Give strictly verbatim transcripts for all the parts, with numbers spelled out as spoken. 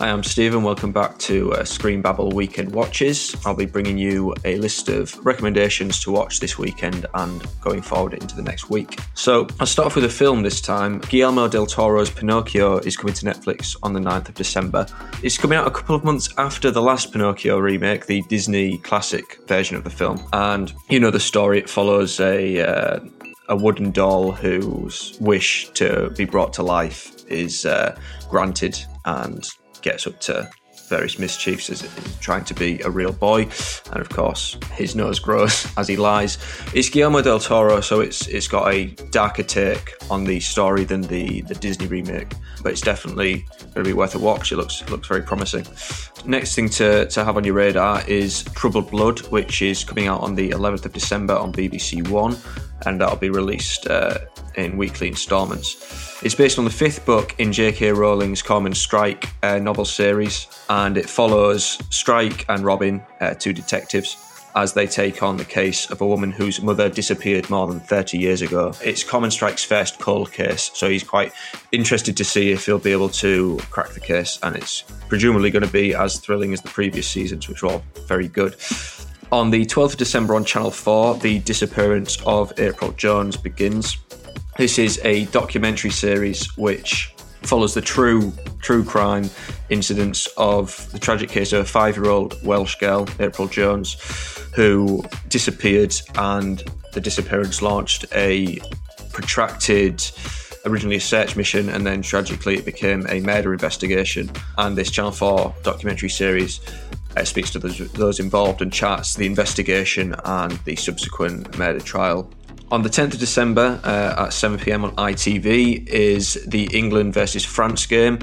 Hi, I'm Steve and welcome back to uh, Screen Babble Weekend Watches. I'll be bringing you a list of recommendations to watch this weekend and going forward into the next week. So I'll start off with a film this time. Guillermo del Toro's Pinocchio is coming to Netflix on the ninth of December. It's coming out a couple of months after the last Pinocchio remake, the Disney classic version of the film. And you know the story, it follows a... Uh, a wooden doll whose wish to be brought to life is uh, granted and gets up to various mischiefs as trying to be a real boy, and of course his nose grows as he lies. It's Guillermo del Toro, so it's it's got a darker take on the story than the, the Disney remake, but it's definitely going to be worth a watch. It looks it looks very promising. Next thing to, to have on your radar is Troubled Blood, which is coming out on the eleventh of December on B B C One, and that'll be released uh, in weekly installments. It's based on the fifth book in J K Rowling's Cormoran Strike uh, novel series, and it follows Strike and Robin, uh, two detectives, as they take on the case of a woman whose mother disappeared more than thirty years ago. It's Cormoran Strike's first cold case, so he's quite interested to see if he'll be able to crack the case, and it's presumably going to be as thrilling as the previous seasons, which were all very good. On the twelfth of December on Channel four, the disappearance of April Jones begins. This is a documentary series which follows the true true crime incidents of the tragic case of a five-year-old Welsh girl, April Jones, who disappeared, and the disappearance launched a protracted, originally a search mission, and then tragically it became a murder investigation. And this Channel four documentary series Uh, speaks to those, those involved and charts the investigation and the subsequent murder trial. On the tenth of December uh, at seven p.m. on I T V is the England versus France game.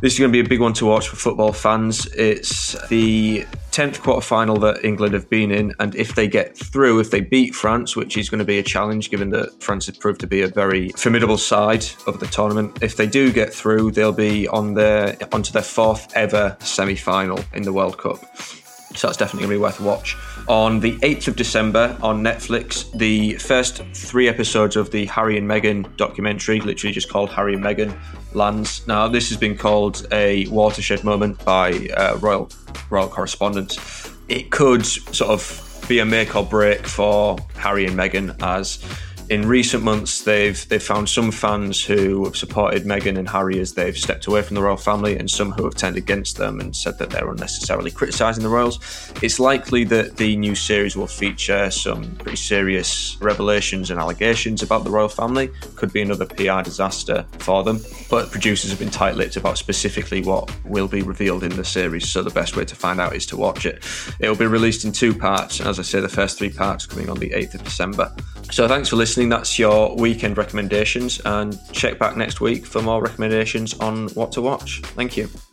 This is going to be a big one to watch for football fans. It's the tenth quarter-final that England have been in, and if they get through, if they beat France, which is going to be a challenge given that France has proved to be a very formidable side of the tournament, if they do get through, they'll be on their onto their fourth ever semi-final in the World Cup. So that's definitely going to be worth a watch. On the eighth of December on Netflix, the first three episodes of the Harry and Meghan documentary, literally just called Harry and Meghan, lands. Now, this has been called a watershed moment by uh, royal royal correspondents. It could sort of be a make or break for Harry and Meghan, as in recent months they've they've found some fans who have supported Meghan and Harry as they've stepped away from the royal family, and some who have turned against them and said that they're unnecessarily criticising the royals. It's likely that the new series will feature some pretty serious revelations and allegations about the royal family. Could be another P R disaster for them, but producers have been tight-lipped about specifically what will be revealed in the series, so the best way to find out is to watch it. It will be released in two parts, and as I say, the first three parts coming on the eighth of December. So thanks for listening. That's your weekend recommendations, and check back next week for more recommendations on what to watch. Thank you.